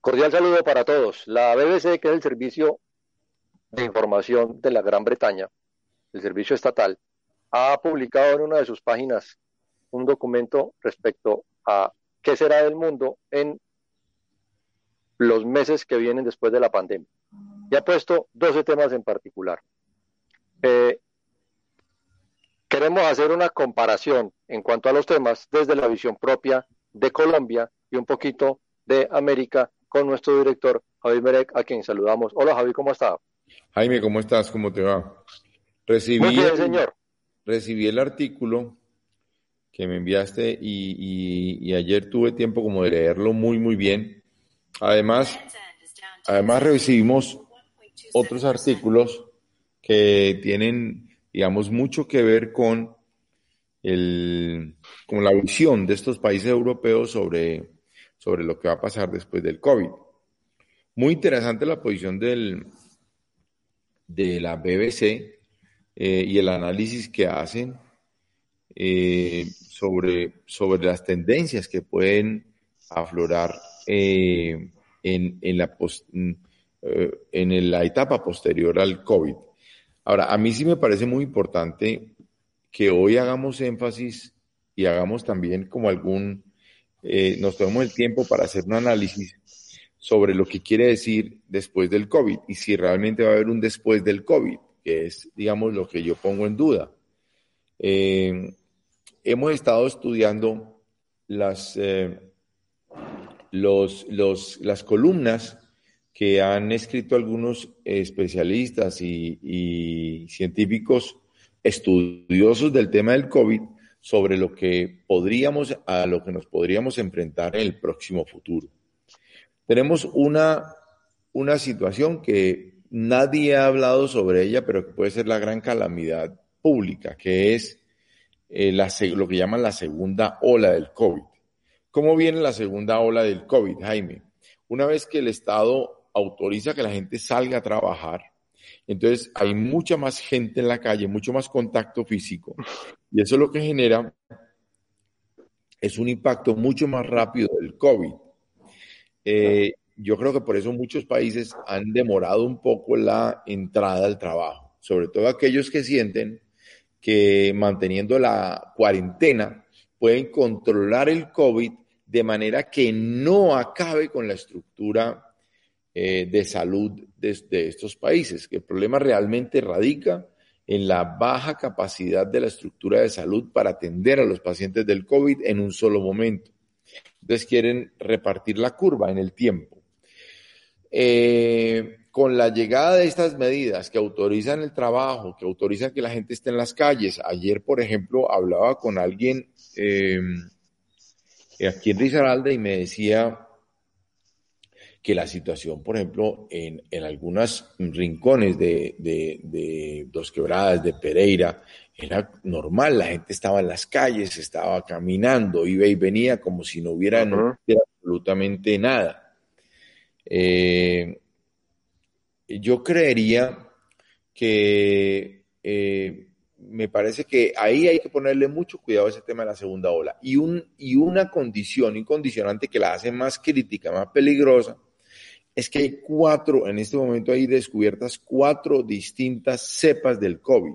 Cordial saludo para todos. La BBC, que es el servicio de información de la Gran Bretaña, el servicio estatal, ha publicado en una de sus páginas un documento respecto a qué será del mundo en los meses que vienen después de la pandemia. Y ha puesto 12 temas en particular. Queremos hacer una comparación en cuanto a los temas desde la visión propia de Colombia y un poquito de América con nuestro director, Javi Merek, a quien saludamos. Hola, Javi, ¿cómo estás? Jaime, ¿cómo estás? ¿Cómo te va? Muy bien, señor. Recibí el artículo que me enviaste y ayer tuve tiempo como de leerlo muy bien. Además recibimos otros artículos que tienen, digamos, mucho que ver con la visión de estos países europeos sobre lo que va a pasar después del COVID. Muy interesante la posición de la BBC y el análisis que hacen sobre las tendencias que pueden aflorar en la etapa posterior al COVID. Ahora, a mí sí me parece muy importante que hoy hagamos énfasis y hagamos también como nos tomemos el tiempo para hacer un análisis sobre lo que quiere decir después del COVID y si realmente va a haber un después del COVID, que es, digamos, lo que yo pongo en duda. Hemos estado estudiando las columnas que han escrito algunos especialistas y científicos estudiosos del tema del COVID, sobre lo que nos podríamos enfrentar en el próximo futuro. Tenemos una situación que nadie ha hablado sobre ella, pero que puede ser la gran calamidad pública, que es lo que llaman la segunda ola del COVID. ¿Cómo viene la segunda ola del COVID, Jaime? Una vez que el Estado autoriza que la gente salga a trabajar, entonces hay mucha más gente en la calle, mucho más contacto físico, y eso lo que genera es un impacto mucho más rápido del COVID. Yo creo que por eso muchos países han demorado un poco la entrada al trabajo, sobre todo aquellos que sienten que manteniendo la cuarentena pueden controlar el COVID de manera que no acabe con la estructura de salud de estos países, que el problema realmente radica en la baja capacidad de la estructura de salud para atender a los pacientes del COVID en un solo momento. Entonces quieren repartir la curva en el tiempo. Con la llegada de estas medidas que autorizan el trabajo, que autorizan que la gente esté en las calles. Ayer, por ejemplo, hablaba con alguien aquí en Risaralda y me decía que la situación, por ejemplo, en algunos rincones de Dos Quebradas, de Pereira, era normal, la gente estaba en las calles, estaba caminando, iba y venía como si no hubiera, uh-huh, no hubiera absolutamente nada. Yo creería que me parece que ahí hay que ponerle mucho cuidado a ese tema de la segunda ola. Y una condición, un condicionante que la hace más crítica, más peligrosa, es que hay en este momento hay descubiertas 4 distintas cepas del COVID.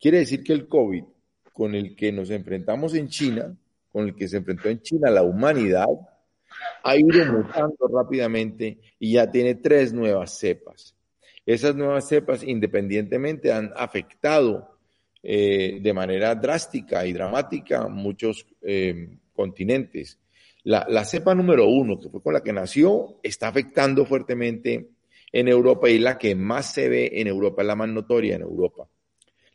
Quiere decir que el COVID con el que nos enfrentamos en China, con el que se enfrentó en China la humanidad, ha ido mutando rápidamente y ya tiene 3 nuevas cepas. Esas nuevas cepas independientemente han afectado de manera drástica y dramática muchos continentes. La cepa número 1, que fue con la que nació, está afectando fuertemente en Europa, y la que más se ve en Europa, la más notoria en Europa.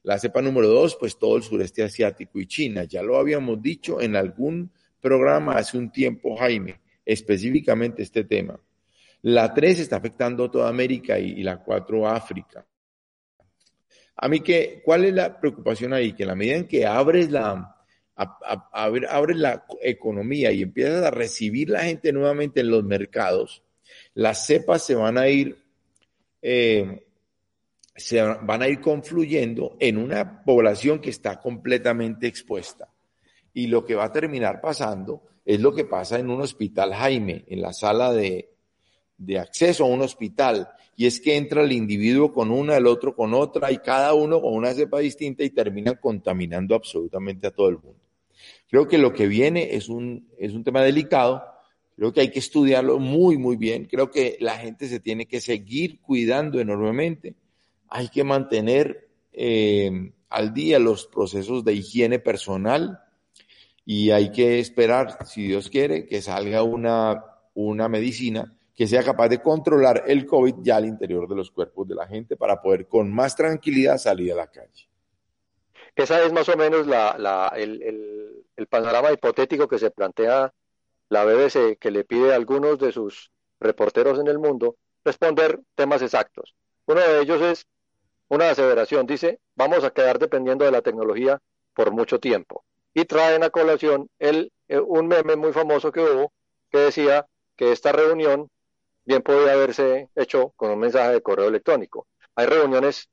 La cepa número 2, pues todo el sureste asiático y China. Ya lo habíamos dicho en algún programa hace un tiempo, Jaime, específicamente este tema. La 3 está afectando a toda América y la 4 a África. A mí, ¿cuál es la preocupación ahí? Que en la medida en que abres la economía y empiezas a recibir la gente nuevamente en los mercados, las cepas se van a ir confluyendo en una población que está completamente expuesta. Y lo que va a terminar pasando es lo que pasa en un hospital, Jaime, en la sala de acceso a un hospital, y es que entra el individuo con una, el otro con otra, y cada uno con una cepa distinta, y terminan contaminando absolutamente a todo el mundo. Creo que lo que viene es un tema delicado. Creo que hay que estudiarlo muy, muy bien. Creo que la gente se tiene que seguir cuidando enormemente. Hay que mantener al día los procesos de higiene personal, y hay que esperar, si Dios quiere, que salga una medicina que sea capaz de controlar el COVID ya al interior de los cuerpos de la gente para poder con más tranquilidad salir a la calle. Esa es más o menos el panorama hipotético que se plantea la BBC, que le pide a algunos de sus reporteros en el mundo responder temas exactos. Uno de ellos es una aseveración, dice, vamos a quedar dependiendo de la tecnología por mucho tiempo. Y traen a colación un meme muy famoso que hubo que decía que esta reunión bien podía haberse hecho con un mensaje de correo electrónico. Hay reuniones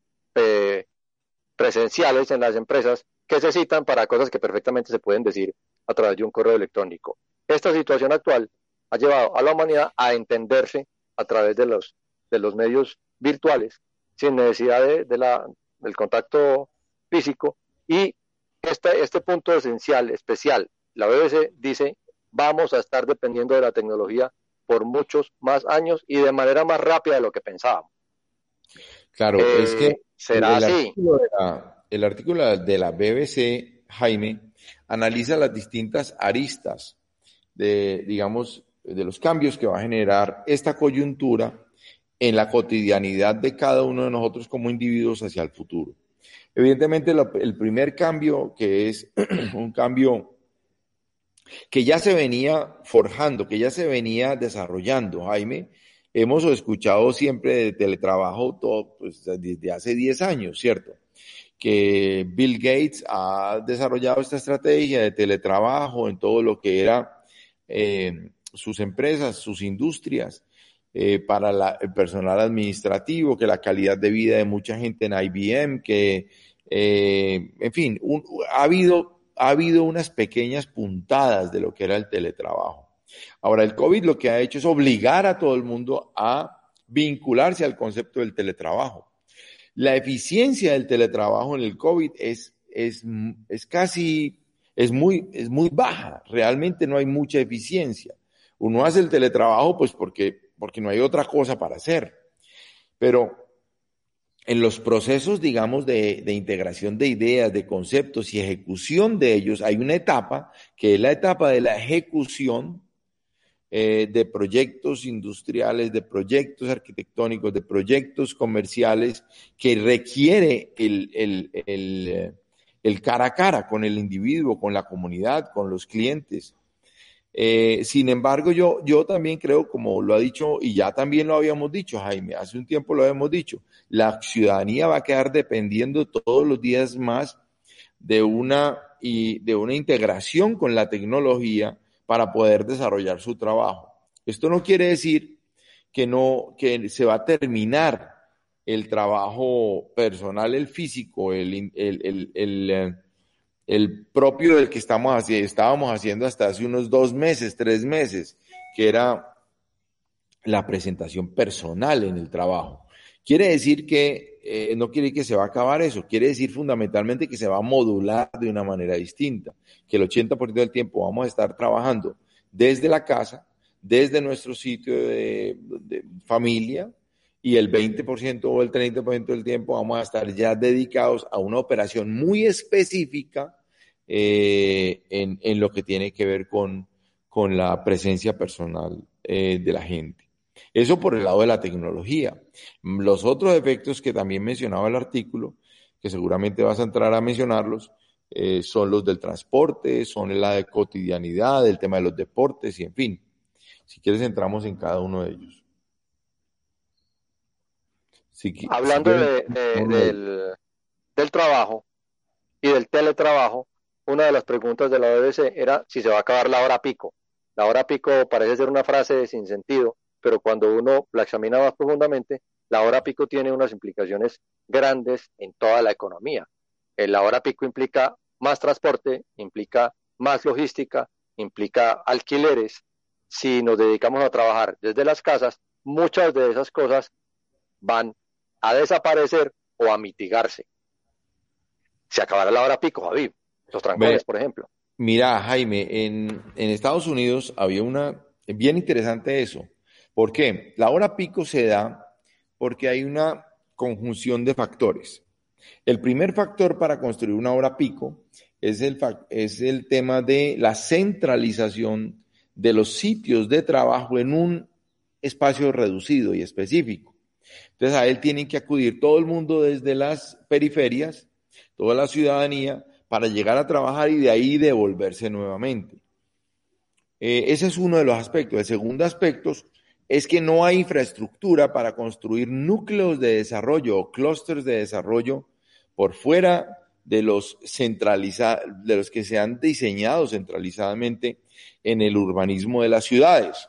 presenciales en las empresas que se citan para cosas que perfectamente se pueden decir a través de un correo electrónico. Esta situación actual ha llevado a la humanidad a entenderse a través de los medios virtuales, sin necesidad del contacto físico, y este punto esencial, especial, la BBC dice, vamos a estar dependiendo de la tecnología por muchos más años y de manera más rápida de lo que pensábamos. Claro, es que será así. El artículo de la BBC, Jaime, analiza las distintas aristas de los cambios que va a generar esta coyuntura en la cotidianidad de cada uno de nosotros como individuos hacia el futuro. Evidentemente, el primer cambio, que es un cambio que ya se venía forjando, que ya se venía desarrollando, Jaime, hemos escuchado siempre de teletrabajo todo, pues, desde hace 10 años, ¿cierto? Que Bill Gates ha desarrollado esta estrategia de teletrabajo en todo lo que era sus empresas, sus industrias, para el personal administrativo, que la calidad de vida de mucha gente en IBM, que, en fin, ha habido unas pequeñas puntadas de lo que era el teletrabajo. Ahora, el COVID lo que ha hecho es obligar a todo el mundo a vincularse al concepto del teletrabajo. La eficiencia del teletrabajo en el COVID es muy baja. Realmente no hay mucha eficiencia. Uno hace el teletrabajo pues porque no hay otra cosa para hacer. Pero en los procesos, digamos, de integración de ideas, de conceptos y ejecución de ellos, hay una etapa que es la etapa de la ejecución de proyectos industriales, de proyectos arquitectónicos, de proyectos comerciales, que requiere el cara a cara con el individuo, con la comunidad, con los clientes. Sin embargo, yo también creo, como lo ha dicho, y ya también lo habíamos dicho, Jaime, hace un tiempo lo habíamos dicho, la ciudadanía va a quedar dependiendo todos los días más de una integración con la tecnología para poder desarrollar su trabajo. Esto no quiere decir que se va a terminar el trabajo personal, el físico, el propio del que estábamos haciendo hasta hace unos 2 meses, 3 meses, que era la presentación personal en el trabajo. Quiere decir que, no quiere que se va a acabar eso, quiere decir fundamentalmente que se va a modular de una manera distinta, que el 80% del tiempo vamos a estar trabajando desde la casa, desde nuestro sitio de familia, y el 20% o el 30% del tiempo vamos a estar ya dedicados a una operación muy específica en lo que tiene que ver con la presencia personal de la gente. Eso por el lado de la tecnología. Los otros efectos que también mencionaba el artículo, que seguramente vas a entrar a mencionarlos, son los del transporte, son la de cotidianidad, el tema de los deportes y en fin. Si quieres entramos en cada uno de ellos. Hablando del trabajo y del teletrabajo, una de las preguntas de la BBC era si se va a acabar la hora pico. La hora pico parece ser una frase sin sentido, pero cuando uno la examina más profundamente, la hora pico tiene unas implicaciones grandes en toda la economía. La hora pico implica más transporte, implica más logística, implica alquileres. Si nos dedicamos a trabajar desde las casas, muchas de esas cosas van a desaparecer o a mitigarse. Se acabará la hora pico, Javi. Los trancones, por ejemplo. Mira, Jaime, en Estados Unidos había una... Bien interesante eso. ¿Por qué? La hora pico se da porque hay una conjunción de factores. El primer factor para construir una hora pico es el tema de la centralización de los sitios de trabajo en un espacio reducido y específico. Entonces a él tienen que acudir todo el mundo desde las periferias, toda la ciudadanía, para llegar a trabajar y de ahí devolverse nuevamente. Ese es uno de los aspectos. El segundo aspecto es que no hay infraestructura para construir núcleos de desarrollo o clústeres de desarrollo por fuera de los que se han diseñado centralizadamente en el urbanismo de las ciudades.